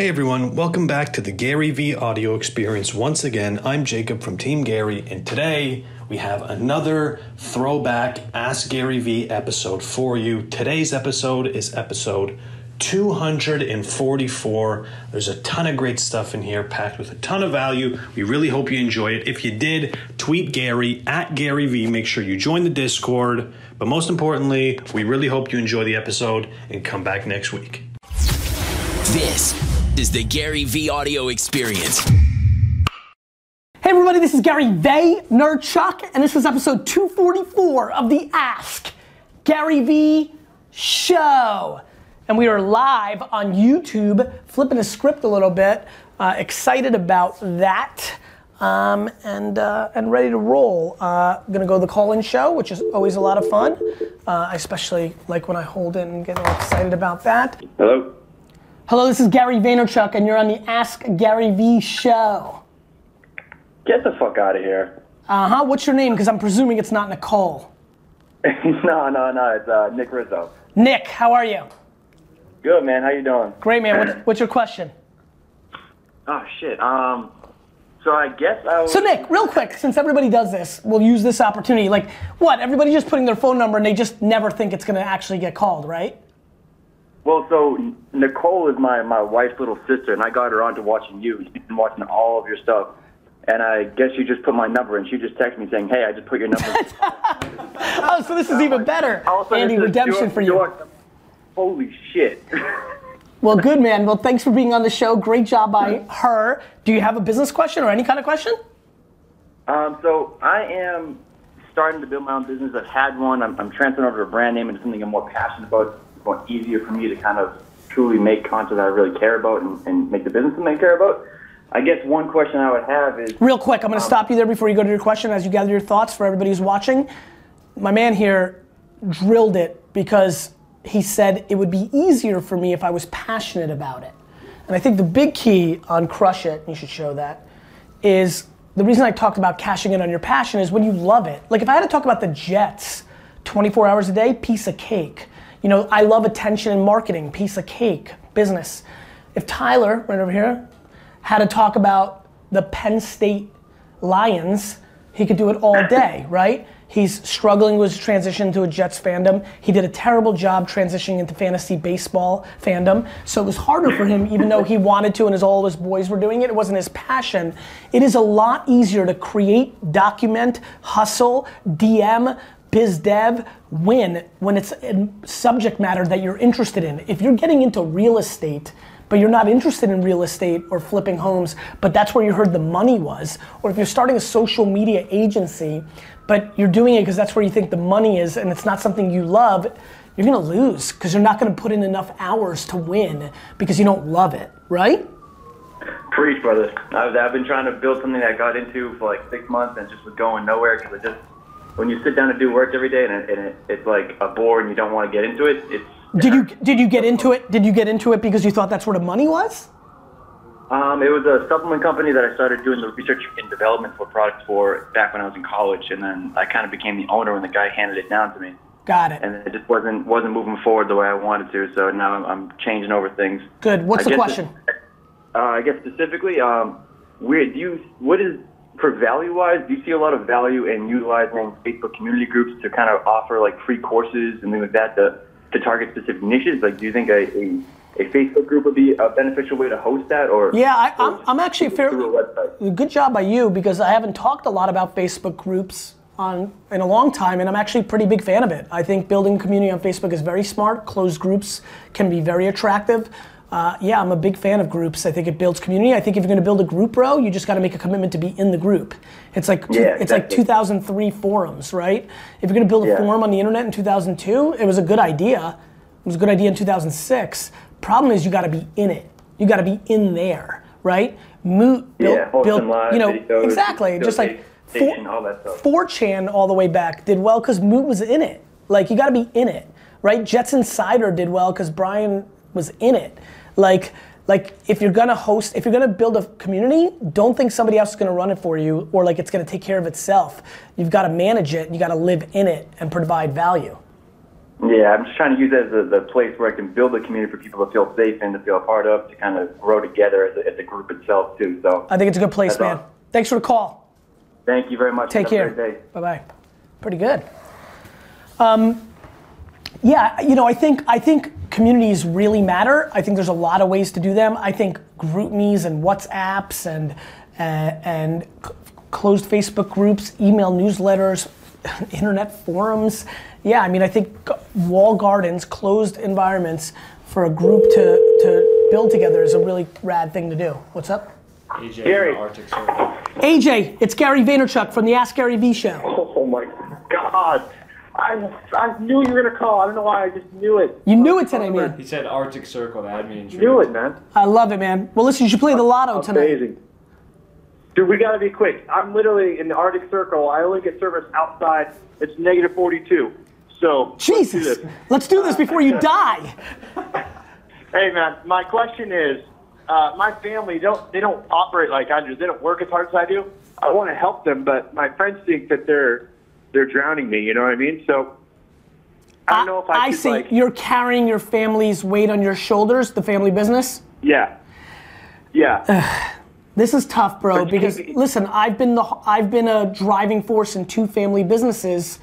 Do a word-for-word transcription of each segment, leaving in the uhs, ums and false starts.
Hey everyone, welcome back to the Gary V Audio Experience. Once again, I'm Jacob from Team Gary, and today we have another throwback Ask Gary V episode for you. Today's episode is episode two hundred forty-four. There's a ton of great stuff in here, packed with a ton of value. We really hope you enjoy it. If you did, tweet Gary at Gary V. Make sure you join the Discord. But most importantly, we really hope you enjoy the episode and come back next week. This is the Gary V Audio Experience. Hey everybody, this is Gary Vaynerchuk, and this is episode two forty-four of the Ask Gary V Show. And we are live on YouTube, flipping the script a little bit, uh, excited about that, um, and uh, and ready to roll. Uh, gonna go to the call-in show, which is always a lot of fun. Uh, I especially like when I hold in and get all excited about that. Hello. Hello, this is Gary Vaynerchuk, and you're on the Ask Gary V Show. Get the fuck out of here. Uh-huh, what's your name? Because I'm presuming it's not Nicole. no, no, no, it's uh, Nick Rizzo. Nick, how are you? Good, man. How you doing? Great, man. What's, what's your question? Oh, shit. Um, so I guess I was... So, Nick, real quick, since everybody does this, we'll use this opportunity. Like, what? Everybody's just putting their phone number, and they just never think it's going to actually get called, right? Well, so Nicole is my, my wife's little sister, and I got her onto watching you. She's been watching all of your stuff. And I guess you just put my number, and she just texted me saying, hey, I just put your number. Oh, so this is even better. Also, Andy, redemption York, for you. York. Holy shit. Well, good, man. Well, thanks for being on the show. Great job by her. Do you have a business question or any kind of question? Um, so I am starting to build my own business. I've had one. I'm, I'm transferring over to a brand name and something I'm more passionate about. It's more easier for me to kind of truly make content that I really care about and, and make the business that I care about. I guess one question I would have is... Real quick, I'm going to um, stop you there before you go to your question as you gather your thoughts for everybody who's watching. My man here drilled it because... He said it would be easier for me if I was passionate about it. And I think the big key on Crush It, you should show that, is the reason I talked about cashing in on your passion is when you love it. Like if I had to talk about the Jets twenty-four hours a day, piece of cake. You know, I love attention and marketing, piece of cake, business. If Tyler, right over here, had to talk about the Penn State Lions, he could do it all day, right? He's struggling with his transition to a Jets fandom. He did a terrible job transitioning into fantasy baseball fandom. So it was harder for him, even though he wanted to and his, all his boys were doing it. It wasn't his passion. It is a lot easier to create, document, hustle, D M, biz dev, win when it's a subject matter that you're interested in. If you're getting into real estate, but you're not interested in real estate or flipping homes, but that's where you heard the money was, or if you're starting a social media agency, but you're doing it because that's where you think the money is and it's not something you love, you're gonna lose because you're not gonna put in enough hours to win because you don't love it, right? Preach, brother. I've, I've been trying to build something that I got into for like six months and just was going nowhere because it just, when you sit down to do work every day and, it, and it, it's like a bore and you don't want to get into it, it's... Did you did you get into it? Did you get into it because you thought that's where the money was? Um, it was a supplement company that I started doing the research and development for products for back when I was in college, and then I kind of became the owner when the guy handed it down to me. Got it. And it just wasn't wasn't moving forward the way I wanted to, so now I'm, I'm changing over things. Good. What's the question? Uh, I guess specifically, um, where do you what is for value-wise? Do you see a lot of value in utilizing Facebook community groups to kind of offer like free courses and things like that? To, To target specific niches, like do you think a, a, a Facebook group would be a beneficial way to host that, or yeah, I, I'm I'm actually fairly good job by you because I haven't talked a lot about Facebook groups on in a long time, and I'm actually a pretty big fan of it. I think building community on Facebook is very smart. Closed groups can be very attractive. Uh, yeah, I'm a big fan of groups. I think it builds community. I think if you're going to build a group, bro, you just got to make a commitment to be in the group. It's like two, yeah, exactly. It's like two thousand three forums, right? If you're going to build a yeah. forum on the internet in two thousand two, it was a good idea. It was a good idea in two thousand six. Problem is, you got to be in it. You got to be in there, right? Moot, yeah, built, built live, you know, videos, exactly. Just like station, four, all that stuff. four chan all the way back did well because Moot was in it. Like you got to be in it, right? Jets Insider did well because Brian was in it. Like, like if you're gonna host, if you're gonna build a community, don't think somebody else is gonna run it for you or like it's gonna take care of itself. You've gotta manage it, you gotta live in it and provide value. Yeah, I'm just trying to use it as a, the place where I can build a community for people to feel safe and to feel a part of, to kind of grow together as a, as a group itself, too. So I think it's a good place, man. All. Thanks for the call. Thank you very much. Take care. Have a great day. Bye-bye. Pretty good. Um, yeah, you know, I think I think communities really matter. I think there's a lot of ways to do them. I think GroupMes and WhatsApps and uh, and c- closed Facebook groups, email newsletters, internet forums. Yeah, I mean, I think wall gardens, closed environments for a group to, to build together is a really rad thing to do. What's up? A J, Gary. Arctic Circle. A J, it's Gary Vaynerchuk from the Ask Gary V Show. Oh my God. I, I knew you were going to call. I don't know why. I just knew it. You knew it today, man. He said Arctic Circle to add me in. Knew it, man. I love it, man. Well, listen, you should play the lotto tonight. Amazing. Dude, we got to be quick. I'm literally in the Arctic Circle. I only get service outside. It's negative forty-two. So Jesus, let's do this, let's do this before you die. Hey, man, my question is, uh, my family don't they don't operate like I do. They don't work as hard as I do. I want to help them, but my friends think that they're they're drowning me. You know what I mean? So I don't I, know if I. I could, see like, you're carrying your family's weight on your shoulders, the family business. Yeah. Yeah. This is tough, bro. But because listen, I've been the I've been a driving force in two family businesses.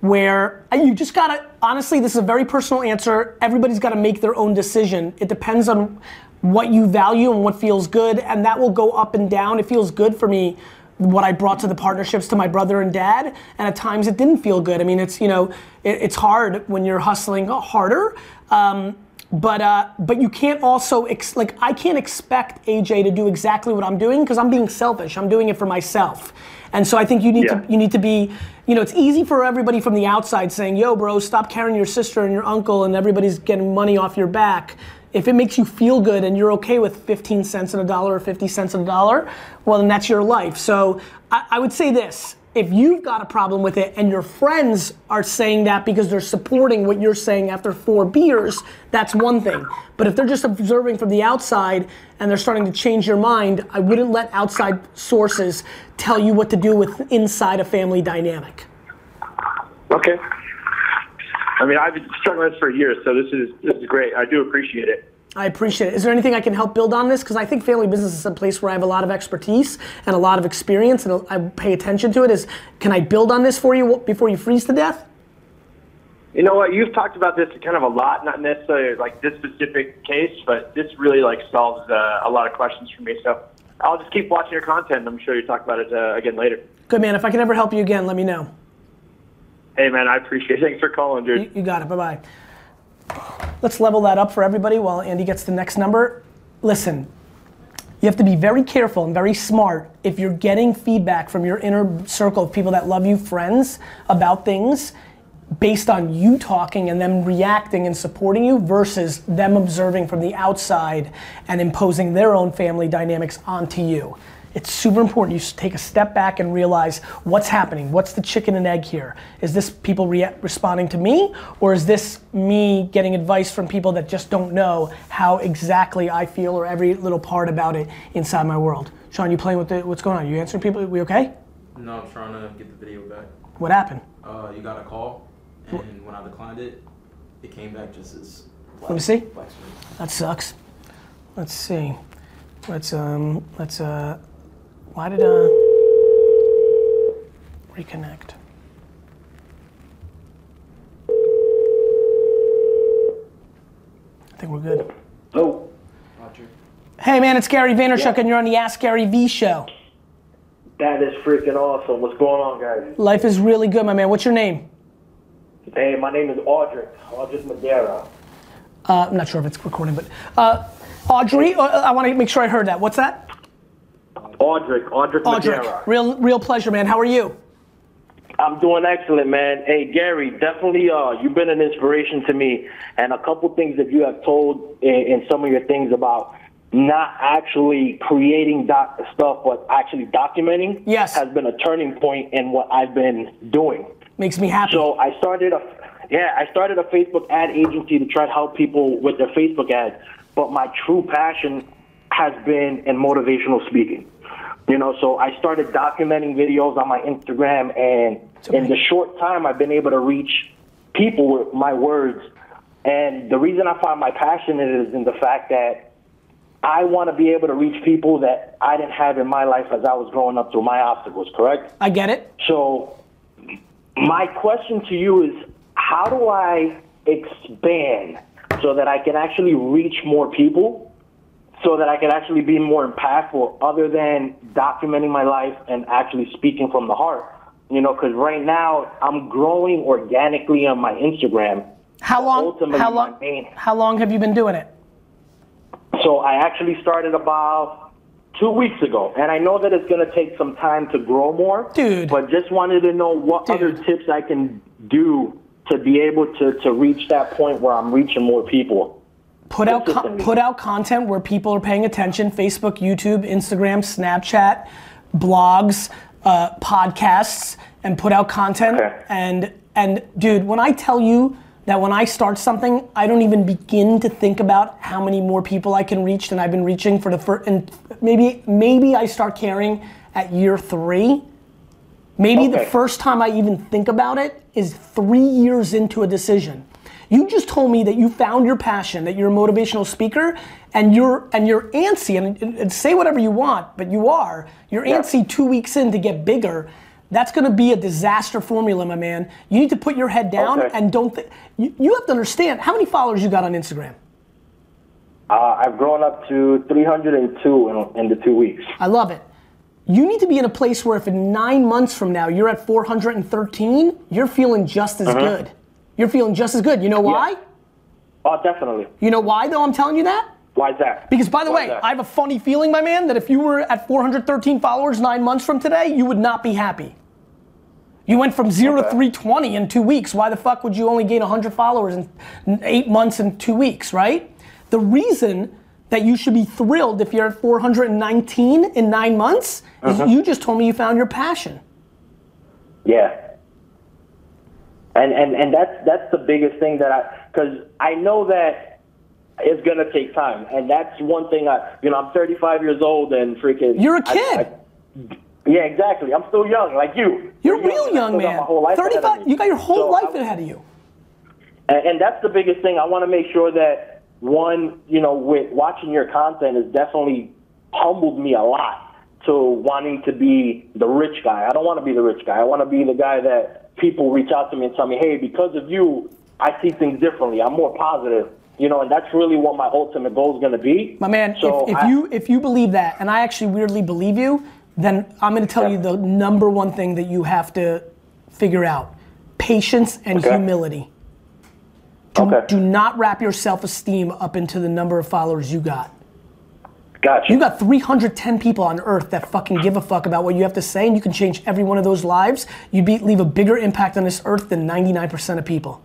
Where you just gotta, honestly, this is a very personal answer. Everybody's gotta make their own decision. It depends on what you value and what feels good, and that will go up and down. It feels good for me, what I brought to the partnerships to my brother and dad, and at times it didn't feel good. I mean, it's, you know, it, it's hard when you're hustling harder, um, but uh, but you can't also, ex- like I can't expect A J to do exactly what I'm doing because I'm being selfish, I'm doing it for myself. And so I think you need yeah. to you need to be, you know, it's easy for everybody from the outside saying, yo, bro, stop carrying your sister and your uncle and everybody's getting money off your back. If it makes you feel good and you're okay with fifteen cents and a dollar or fifty cents and a dollar, well, then that's your life. So I, I would say this, if you've got a problem with it and your friends are saying that because they're supporting what you're saying after four beers, that's one thing. But if they're just observing from the outside and they're starting to change your mind, I wouldn't let outside sources tell you what to do with inside a family dynamic. Okay. I mean, I've been struggling with this for years, so this is this is great. I do appreciate it. I appreciate it. Is there anything I can help build on this? Because I think family business is a place where I have a lot of expertise and a lot of experience, and I pay attention to it. Is can I build on this for you before you freeze to death? You know what? You've talked about this kind of a lot, not necessarily like this specific case, but this really like solves uh, a lot of questions for me. So I'll just keep watching your content. I'm sure you'll talk about it uh, again later. Good, man. If I can ever help you again, let me know. Hey, man, I appreciate it. Thanks for calling, dude. You, you got it. Bye-bye. Let's level that up for everybody while Andy gets the next number. Listen, you have to be very careful and very smart if you're getting feedback from your inner circle of people that love you, friends, about things based on you talking and them reacting and supporting you versus them observing from the outside and imposing their own family dynamics onto you. It's super important you take a step back and realize what's happening. What's the chicken and egg here? Is this people re- responding to me, or is this me getting advice from people that just don't know how exactly I feel or every little part about it inside my world? Sean, you playing with the, what's going on? You answering people? Are we okay? No, I'm trying to get the video back. What happened? Uh, you got a call, and what? When I declined it, it came back just as black. Let me see. Black screen. That sucks. Let's see. Let's, um, let's, uh... Why did uh reconnect? I think we're good. Hello. Roger. Hey man, it's Gary Vaynerchuk yeah. and you're on the Ask Gary V Show. That is freaking awesome. What's going on, guys? Life is really good, my man. What's your name? Hey, my name is Audrey. Audrey Madera. Uh, I'm not sure if it's recording, but uh, Audrey, I want to make sure I heard that. What's that? Audric, Audric Madera. Real, real pleasure, man. How are you? I'm doing excellent, man. Hey, Gary, definitely uh, you've been an inspiration to me. And a couple things that you have told in, in some of your things about not actually creating doc- stuff, but actually documenting yes. has been a turning point in what I've been doing. Makes me happy. So I started a, yeah, I started a Facebook ad agency to try to help people with their Facebook ads. But my true passion has been in motivational speaking. You know, so I started documenting videos on my Instagram, and in the short time, I've been able to reach people with my words. And the reason I find my passion is in the fact that I want to be able to reach people that I didn't have in my life as I was growing up through my obstacles, correct? I get it. So my question to you is, how do I expand so that I can actually reach more people, so that I can actually be more impactful other than documenting my life and actually speaking from the heart? You know, because right now I'm growing organically on my Instagram. How long, how, long, main, how long have you been doing it? So I actually started about two weeks ago, and I know that it's going to take some time to grow more. Dude. But just wanted to know what Dude. other tips I can do to be able to, to reach that point where I'm reaching more people. Put out, con- put out content where people are paying attention. Facebook, YouTube, Instagram, Snapchat, blogs, uh, podcasts, and put out content. Okay. And and dude, when I tell you that when I start something, I don't even begin to think about how many more people I can reach than I've been reaching for the first, and maybe maybe I start caring at year three. Maybe okay. the first time I even think about it is three years into a decision. You just told me that you found your passion, that you're a motivational speaker, and you're and you're antsy, and, and say whatever you want, but you are. You're yeah. antsy two weeks in to get bigger. That's going to be a disaster formula, my man. You need to put your head down okay. and don't think. You, you have to understand, how many followers you got on Instagram? Uh, I've grown up to three hundred two in, in the two weeks. I love it. You need to be in a place where if in nine months from now you're at four hundred thirteen, you're feeling just as mm-hmm. good. You're feeling just as good. You know why? Yeah. Oh, definitely. You know why, though, I'm telling you that? Why is that? Because, by the Why way, I have a funny feeling, my man, that if you were at four hundred thirteen followers nine months from today, you would not be happy. You went from zero okay. to three twenty in two weeks. Why the fuck would you only gain one hundred followers in eight months and two weeks, right? The reason that you should be thrilled if you're at four hundred nineteen in nine months mm-hmm. is you just told me you found your passion. Yeah. And and and that's that's the biggest thing that I, because I know that it's gonna take time, and that's one thing I, you know, I'm thirty-five years old and freaking. You're a kid. I, I, yeah, exactly. I'm still young, like you. You're, You're real young, young man. My whole life thirty-five. You got your whole so life I, ahead of you. And, and that's the biggest thing. I want to make sure that one, you know, with watching your content has definitely humbled me a lot to wanting to be the rich guy. I don't want to be the rich guy. I want to be the guy that people reach out to me and tell me, hey, because of you, I see things differently. I'm more positive, you know, and that's really what my ultimate goal is going to be. My man, so if, if I, you if you believe that, and I actually weirdly believe you, then I'm going to tell yeah. you the number one thing that you have to figure out. Patience and okay. humility. Do, okay. do not wrap your self-esteem up into the number of followers you got. Gotcha. You got three hundred ten people on earth that fucking give a fuck about what you have to say, and you can change every one of those lives. You'd be, leave a bigger impact on this earth than ninety-nine percent of people.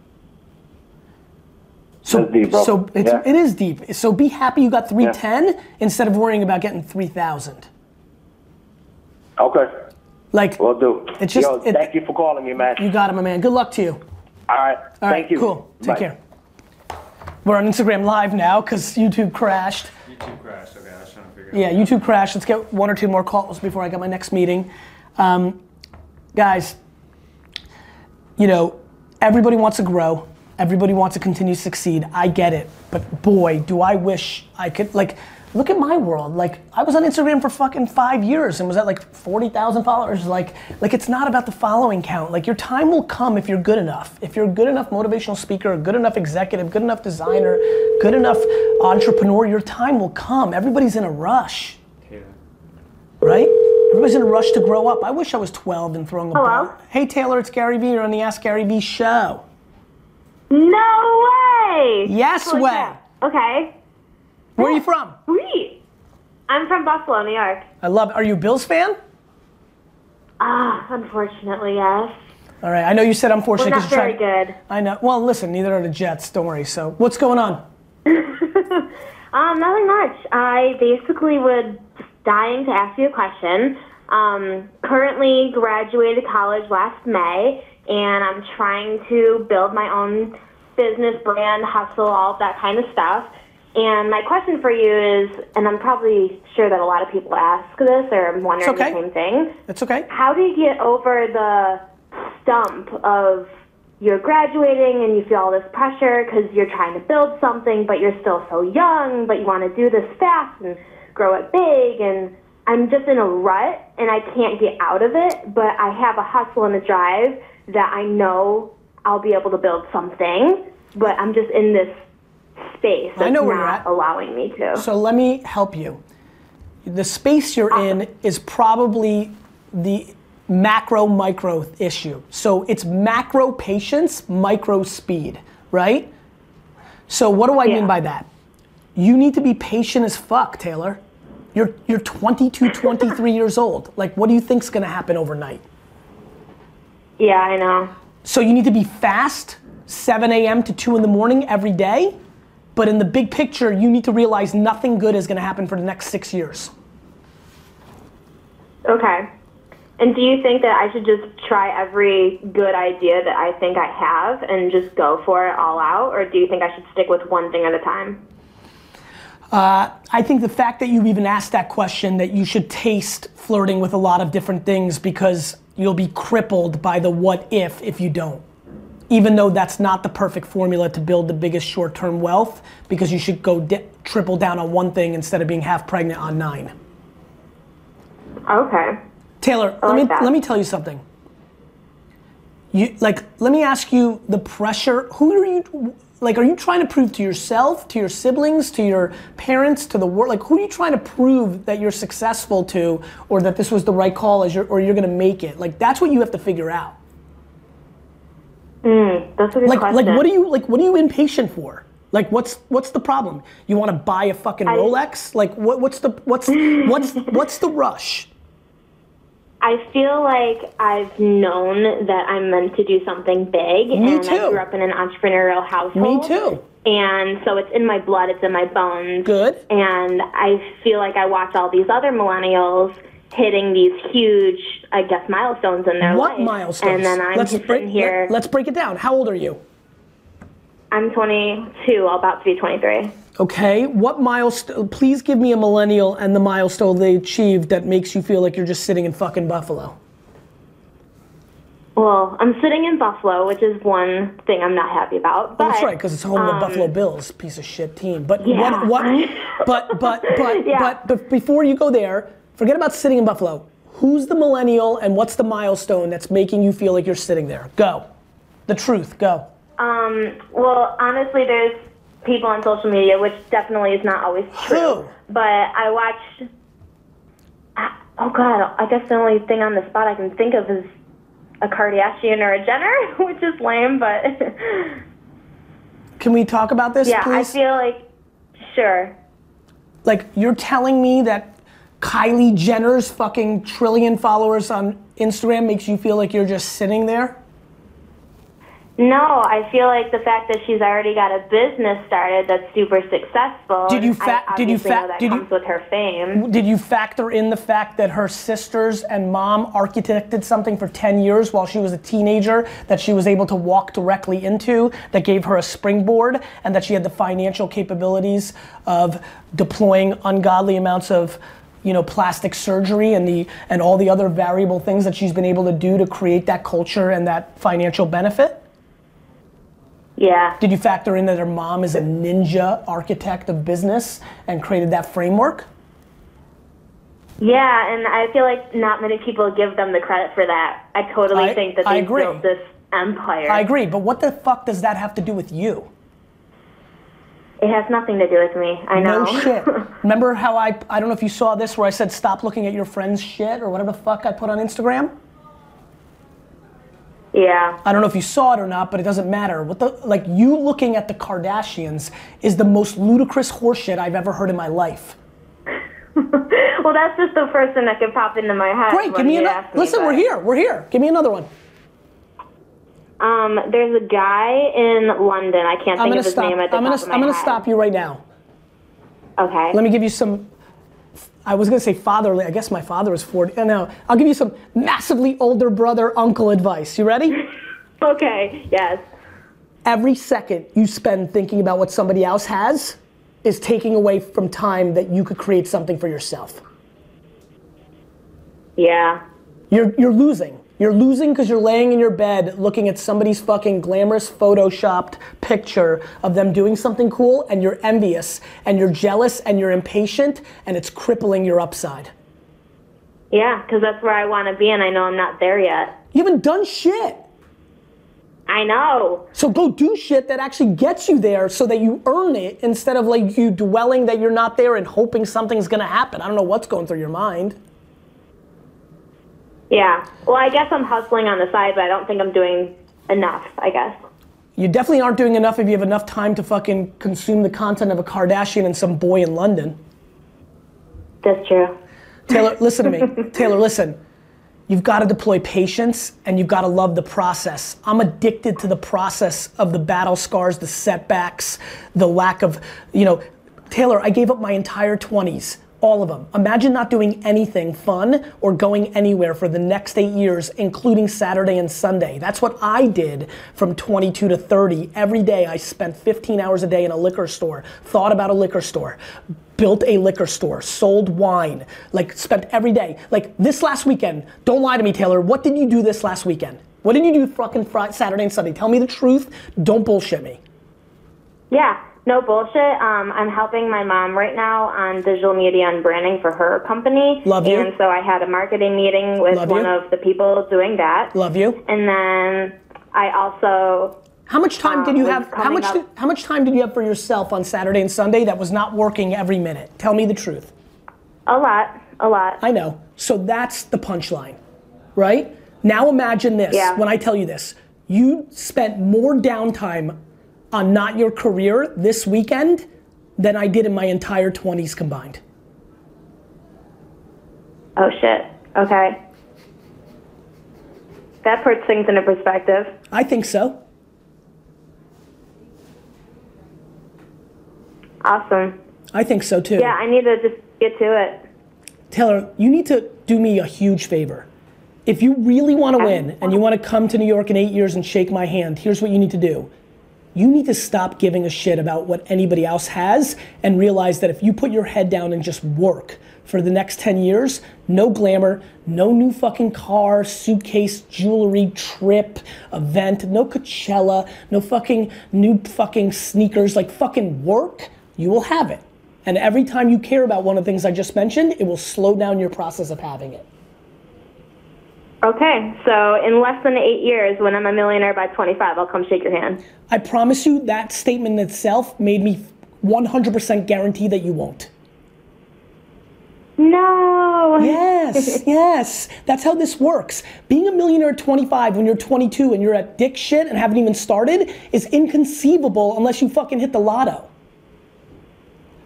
So, deep, so it's, yeah. it is deep. So be happy you got three ten yeah. instead of worrying about getting three thousand. Okay. Like, will do. It's just, Yo, it, thank you for calling me, man. You got it, my man. Good luck to you. All right. All right thank you. Cool. Take Bye. care. We're on Instagram Live now because YouTube crashed. YouTube crashed. Okay. Yeah, YouTube crashed. Let's get one or two more calls before I got my next meeting. Um, guys, you know, everybody wants to grow. Everybody wants to continue to succeed. I get it. But boy, do I wish I could, like, look at my world. Like, I was on Instagram for fucking five years and was at like forty thousand followers. Like, like it's not about the following count. Like, your time will come if you're good enough. If you're a good enough motivational speaker, a good enough executive, good enough designer, good enough entrepreneur, your time will come. Everybody's in a rush. Yeah. Right? Everybody's in a rush to grow up. I wish I was twelve and throwing a Hello? Ball. Hey, Taylor, it's Gary V. You're on the Ask Gary V Show. No way! Yes Holy way! Crap. Okay. Where are you from? Sweet. I'm from Buffalo, New York. I love it. Are you a Bills fan? Ah, uh, unfortunately, yes. All right. I know you said unfortunately because you're trying. We're not very good. I know. Well, listen, neither are the Jets. Don't worry. So, what's going on? um, nothing much. I basically was dying to ask you a question. Um, currently graduated college last May, and I'm trying to build my own business, brand, hustle, all that kind of stuff. And my question for you is, and I'm probably sure that a lot of people ask this or wondering okay. the same thing. It's okay. How do you get over the stump of you're graduating and you feel all this pressure because you're trying to build something, but you're still so young, but you want to do this fast and grow it big. And I'm just in a rut and I can't get out of it, but I have a hustle and a drive that I know I'll be able to build something, but I'm just in this space that's I know where not you're at. allowing me to. So let me help you. The space you're awesome. in is probably the macro micro issue. So it's macro patience, micro speed, right? So what do I yeah. mean by that? You need to be patient as fuck, Taylor. You're you're twenty-two, twenty-three years old. Like, what do you think's gonna happen overnight? Yeah, I know. So you need to be fast, seven a m to two in the morning every day, but in the big picture, you need to realize nothing good is gonna happen for the next six years. Okay. And do you think that I should just try every good idea that I think I have and just go for it all out? Or do you think I should stick with one thing at a time? Uh, I think the fact that you even asked that question, that you should taste flirting with a lot of different things, because you'll be crippled by the what if if you don't. Even though that's not the perfect formula to build the biggest short-term wealth, because you should go di- triple down on one thing instead of being half pregnant on nine. Okay. Taylor, let me let me tell you something. You like let me ask you the pressure. Who are you like are you trying to prove to yourself, to your siblings, to your parents, to the world? Like, who are you trying to prove that you're successful to, or that this was the right call, as you're, or you're going to make it? Like, that's what you have to figure out. Mm, that's a good like, question. Like what are you like what are you impatient for? Like, what's what's the problem? You want to buy a fucking I, Rolex? Like what what's the what's what's what's the rush? I feel like I've known that I'm meant to do something big. Me and too. I grew up in an entrepreneurial household. Me too. And so it's in my blood, it's in my bones. Good. And I feel like I watch all these other millennials hitting these huge, I guess, milestones in their what life. What milestones? And then I'm let's just break, sitting here. Let, let's break it down. How old are you? I'm twenty-two, about to be twenty-three. Okay, what milestone, please give me a millennial and the milestone they achieved that makes you feel like you're just sitting in fucking Buffalo. Well, I'm sitting in Buffalo, which is one thing I'm not happy about. But, well, that's right, because it's home um, of the Buffalo Bills, piece of shit team. But yeah. what, what, but, but, but, yeah. but, but before you go there, forget about sitting in Buffalo. Who's the millennial and what's the milestone that's making you feel like you're sitting there? Go. The truth, go. Um, well, honestly, there's people on social media, which definitely is not always true. Who? But I watched, I, oh God, I guess the only thing on the spot I can think of is a Kardashian or a Jenner, which is lame, but. Can we talk about this, yeah, please? Yeah, I feel like, sure. Like, you're telling me that Kylie Jenner's fucking trillion followers on Instagram makes you feel like you're just sitting there? No, I feel like the fact that she's already got a business started that's super successful. Did you fa- I did you fa- know that did comes you, with her fame. Did you factor in the fact that her sisters and mom architected something for ten years while she was a teenager that she was able to walk directly into, that gave her a springboard, and that she had the financial capabilities of deploying ungodly amounts of, you know, plastic surgery and the and all the other variable things that she's been able to do to create that culture and that financial benefit? Yeah. Did you factor in that her mom is a ninja architect of business and created that framework? Yeah, and I feel like not many people give them the credit for that. I totally I, think that they built this empire. I agree, but what the fuck does that have to do with you? It has nothing to do with me, I know. No shit. Remember how I, I don't know if you saw this, where I said stop looking at your friend's shit or whatever the fuck I put on Instagram? Yeah. I don't know if you saw it or not, but it doesn't matter. What the like you looking at the Kardashians is the most ludicrous horseshit I've ever heard in my life. Well, that's just the first thing that could pop into my head. Great, give me another. Listen, but... we're here. We're here. Give me another one. Um, there's a guy in London. I can't think of his stop. name at the I'm top gonna, of my I'm going to stop you right now. Okay. Let me give you some. I was going to say fatherly. I guess my father is forty. No, I'll give you some massively older brother, uncle advice. You ready? Okay, yes. Every second you spend thinking about what somebody else has is taking away from time that you could create something for yourself. Yeah. You're, you're losing. You're losing because you're laying in your bed looking at somebody's fucking glamorous photoshopped picture of them doing something cool, and you're envious and you're jealous and you're impatient, and it's crippling your upside. Yeah, because that's where I want to be, and I know I'm not there yet. You haven't done shit. I know. So go do shit that actually gets you there so that you earn it, instead of like you dwelling that you're not there and hoping something's gonna happen. I don't know what's going through your mind. Yeah, well, I guess I'm hustling on the side, but I don't think I'm doing enough, I guess. You definitely aren't doing enough if you have enough time to fucking consume the content of a Kardashian and some boy in London. That's true. Taylor, listen to me. Taylor, listen. You've got to deploy patience, and you've got to love the process. I'm addicted to the process of the battle scars, the setbacks, the lack of, you know, Taylor, I gave up my entire twenties, all of them. Imagine not doing anything fun or going anywhere for the next eight years, including Saturday and Sunday. That's what I did from twenty-two to thirty. Every day I spent fifteen hours a day in a liquor store, thought about a liquor store, built a liquor store, sold wine, like spent every day. Like this last weekend, don't lie to me, Taylor, what did you do this last weekend? What did you do fucking Friday, Saturday and Sunday? Tell me the truth, don't bullshit me. Yeah, no bullshit. Um, I'm helping my mom right now on digital media and branding for her company. Love you. And so I had a marketing meeting with Love one you. of the people doing that. Love you. And then I also... How much time um, did you have? How much? Did, how much time did you have for yourself on Saturday and Sunday that was not working every minute? Tell me the truth. A lot, a lot. I know. So that's the punchline, right? Now imagine this. Yeah. When I tell you this, you spent more downtime on not your career this weekend than I did in my entire twenties combined. Oh shit. Okay. That puts things into perspective. I think so. Awesome. I think so too. Yeah, I need to just get to it. Taylor, you need to do me a huge favor. If you really want to win and you want to come to New York in eight years and shake my hand, here's what you need to do. You need to stop giving a shit about what anybody else has and realize that if you put your head down and just work for the next ten years, no glamour, no new fucking car, suitcase, jewelry, trip, event, no Coachella, no fucking new fucking sneakers, like fucking work, you will have it. And every time you care about one of the things I just mentioned, it will slow down your process of having it. Okay, so in less than eight years, when I'm a millionaire by twenty-five, I'll come shake your hand. I promise you that statement itself made me one hundred percent guarantee that you won't. No. Yes, yes. That's how this works. Being a millionaire at twenty-five when you're twenty-two and you're at dick shit and haven't even started is inconceivable unless you fucking hit the lotto.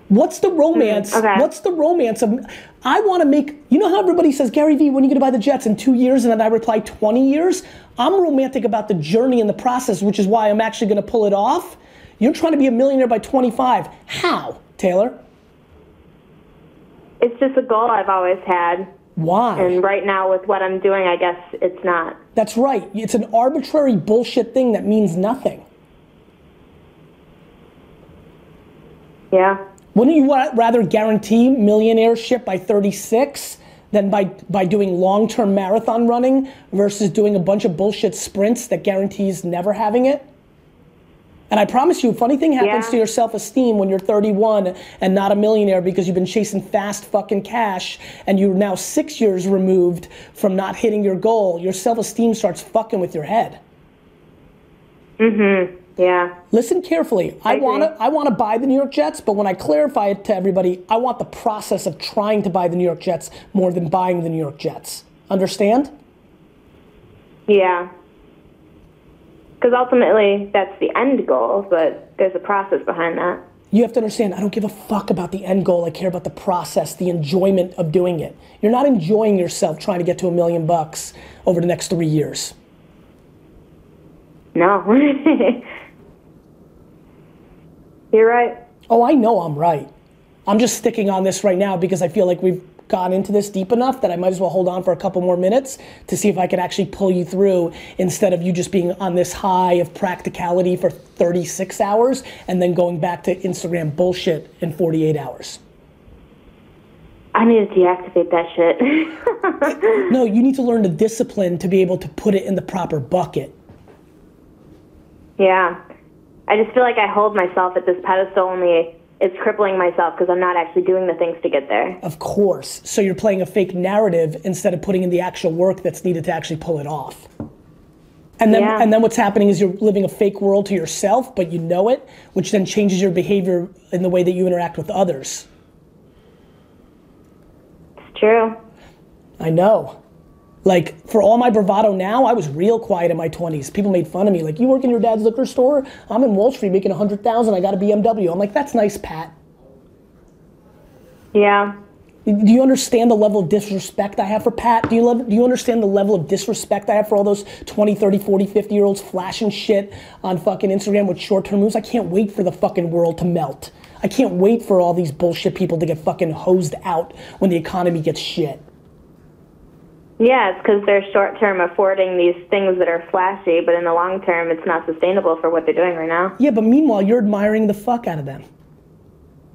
What's the romance? Mm, okay. What's the romance of, I want to make, you know how everybody says, Gary V, when are you going to buy the Jets? In two years? And then I reply, twenty years? I'm romantic about the journey and the process, which is why I'm actually going to pull it off. You're trying to be a millionaire by twenty-five. How, Taylor? It's just a goal I've always had. Why? And right now with what I'm doing, I guess it's not. That's right. It's an arbitrary bullshit thing that means nothing. Yeah. Wouldn't you rather guarantee millionaireship by thirty-six than by, by doing long-term marathon running versus doing a bunch of bullshit sprints that guarantees never having it? And I promise you, a funny thing happens yeah. to your self-esteem when you're thirty-one and not a millionaire because you've been chasing fast fucking cash and you're now six years removed from not hitting your goal. Your self-esteem starts fucking with your head. Mm-hmm. Yeah. Listen carefully. I, I want to I want to buy the New York Jets, but when I clarify it to everybody, I want the process of trying to buy the New York Jets more than buying the New York Jets. Understand? Yeah. Because ultimately, that's the end goal, but there's a process behind that. You have to understand, I don't give a fuck about the end goal. I care about the process, the enjoyment of doing it. You're not enjoying yourself trying to get to a million bucks over the next three years. No. You're right. Oh, I know I'm right. I'm just sticking on this right now because I feel like we've gone into this deep enough that I might as well hold on for a couple more minutes to see if I can actually pull you through instead of you just being on this high of practicality for thirty-six hours and then going back to Instagram bullshit in forty-eight hours. I need to deactivate that shit. No, you need to learn the discipline to be able to put it in the proper bucket. Yeah. I just feel like I hold myself at this pedestal, only it's crippling myself because I'm not actually doing the things to get there. Of course. So you're playing a fake narrative instead of putting in the actual work that's needed to actually pull it off. And then, yeah. and then what's happening is you're living a fake world to yourself, but you know it, which then changes your behavior in the way that you interact with others. It's true. I know. Like, for all my bravado now, I was real quiet in my twenties. People made fun of me. Like, you work in your dad's liquor store? I'm in Wall Street making one hundred thousand dollars. I got a B M W. I'm like, that's nice, Pat. Yeah. Do you understand the level of disrespect I have for Pat? Do you love, do you understand the level of disrespect I have for all those twenty, thirty, forty, fifty year olds flashing shit on fucking Instagram with short term moves? I can't wait for the fucking world to melt. I can't wait for all these bullshit people to get fucking hosed out when the economy gets shit. Yeah, it's because they're short term affording these things that are flashy, but in the long term it's not sustainable for what they're doing right now. Yeah, but meanwhile you're admiring the fuck out of them.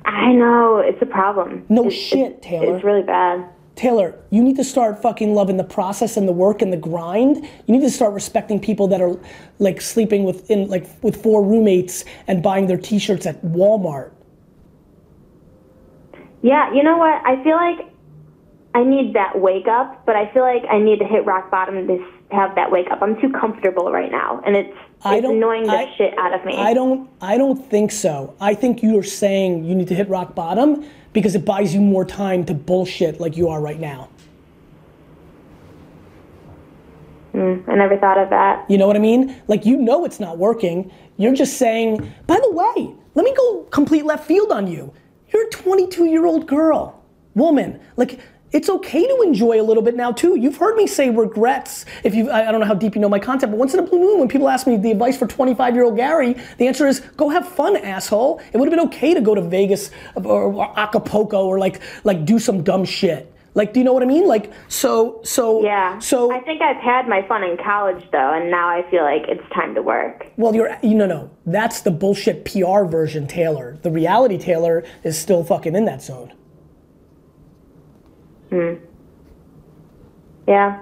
I know, it's a problem. No it's, shit, it's, Taylor. It's really bad. Taylor, you need to start fucking loving the process and the work and the grind. You need to start respecting people that are like sleeping with in like with four roommates and buying their t-shirts at Walmart. Yeah, you know what? I feel like I need that wake up, but I feel like I need to hit rock bottom to have that wake up. I'm too comfortable right now, and it's It's annoying the I, shit out of me. I don't, I don't think so. I think you're saying you need to hit rock bottom because it buys you more time to bullshit like you are right now. Mm, I never thought of that. You know what I mean? Like, you know it's not working. You're just saying, by the way, let me go complete left field on you. You're a twenty-two-year-old girl, woman. Like, it's okay to enjoy a little bit now too. You've heard me say regrets. If you, I don't know how deep you know my content, but once in a blue moon, when people ask me the advice for twenty-five-year-old Gary, the answer is go have fun, asshole. It would have been okay to go to Vegas or Acapulco or like like do some dumb shit. Like, do you know what I mean? Like, so, so, yeah. So I think I've had my fun in college though, and now I feel like it's time to work. Well, you're, you know, no, that's the bullshit P R version, Taylor. The reality Taylor is still fucking in that zone. Hmm. Yeah.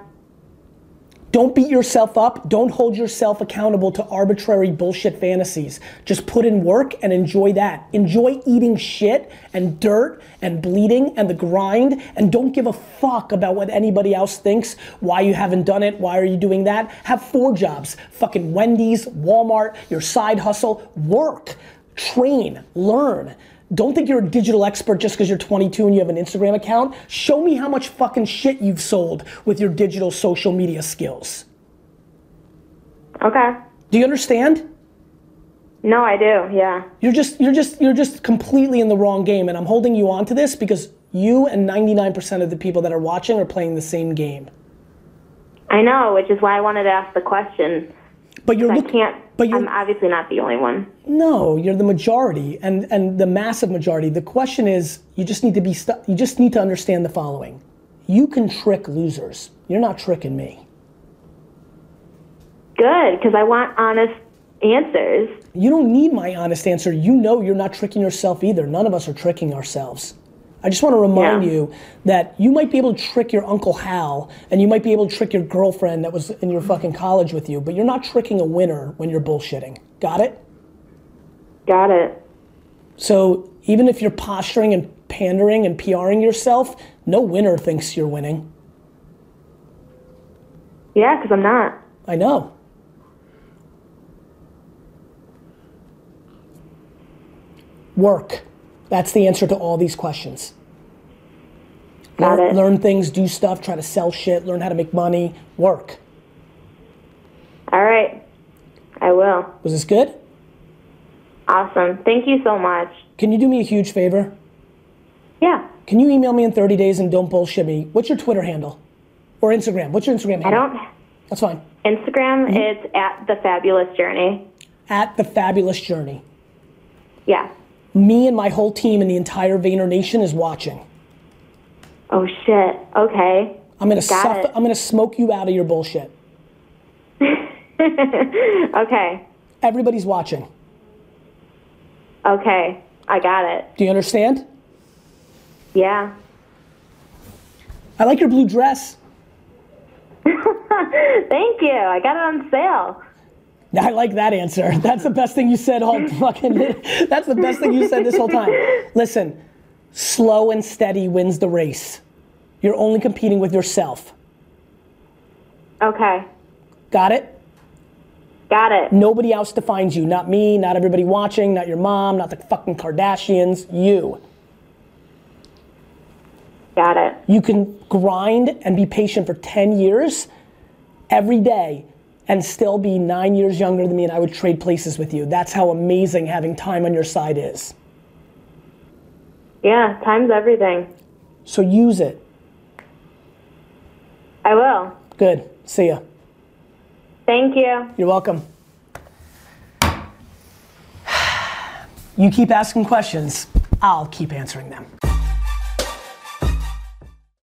Don't beat yourself up. Don't hold yourself accountable to arbitrary bullshit fantasies. Just put in work and enjoy that. Enjoy eating shit and dirt and bleeding and the grind, and don't give a fuck about what anybody else thinks, why you haven't done it, why are you doing that. Have four jobs. Fucking Wendy's, Walmart, your side hustle. Work, train, learn. Don't think you're a digital expert just because you're twenty-two and you have an Instagram account. Show me how much fucking shit you've sold with your digital social media skills. Okay. Do you understand? No, I do, yeah. You're just, you're just, you're just completely in the wrong game, and I'm holding you on to this because you and ninety-nine percent of the people that are watching are playing the same game. I know, which is why I wanted to ask the question. But you're looking, I can't, but you're, I'm obviously not the only one. No, you're the majority, and, and the massive majority. The question is, you just need to be stu- you just need to understand the following. You can trick losers. You're not tricking me. Good, because I want honest answers. You don't need my honest answer. You know you're not tricking yourself either. None of us are tricking ourselves. I just want to remind yeah. you that you might be able to trick your Uncle Hal, and you might be able to trick your girlfriend that was in your fucking college with you, but you're not tricking a winner when you're bullshitting. Got it? Got it. So even if you're posturing and pandering and P R ing yourself, no winner thinks you're winning. Yeah, because I'm not. I know. Work. That's the answer to all these questions. Got learn, it. Learn things, do stuff, try to sell shit, learn how to make money, work. All right, I will. Was this good? Awesome, thank you so much. Can you do me a huge favor? Yeah. Can you email me in thirty days and don't bullshit me? What's your Twitter handle? Or Instagram, what's your Instagram handle? I don't. That's fine. Instagram, mm-hmm. It's at The Fabulous Journey. At The Fabulous Journey. Yeah. Me and my whole team and the entire Vayner Nation is watching. Oh shit, okay. I'm gonna suff- I'm gonna smoke you out of your bullshit. Okay. Everybody's watching. Okay, I got it. Do you understand? Yeah. I like your blue dress. Thank you. I got it on sale. I like that answer. That's the best thing you said all fucking That's the best thing you said this whole time. Listen, slow and steady wins the race. You're only competing with yourself. Okay. Got it? Got it. Nobody else defines you. Not me, not everybody watching, not your mom, not the fucking Kardashians. You. Got it. You can grind and be patient for ten years every day and still be nine years younger than me, and I would trade places with you. That's how amazing having time on your side is. Yeah, time's everything. So use it. I will. Good. See ya. Thank you. You're welcome. You keep asking questions, I'll keep answering them.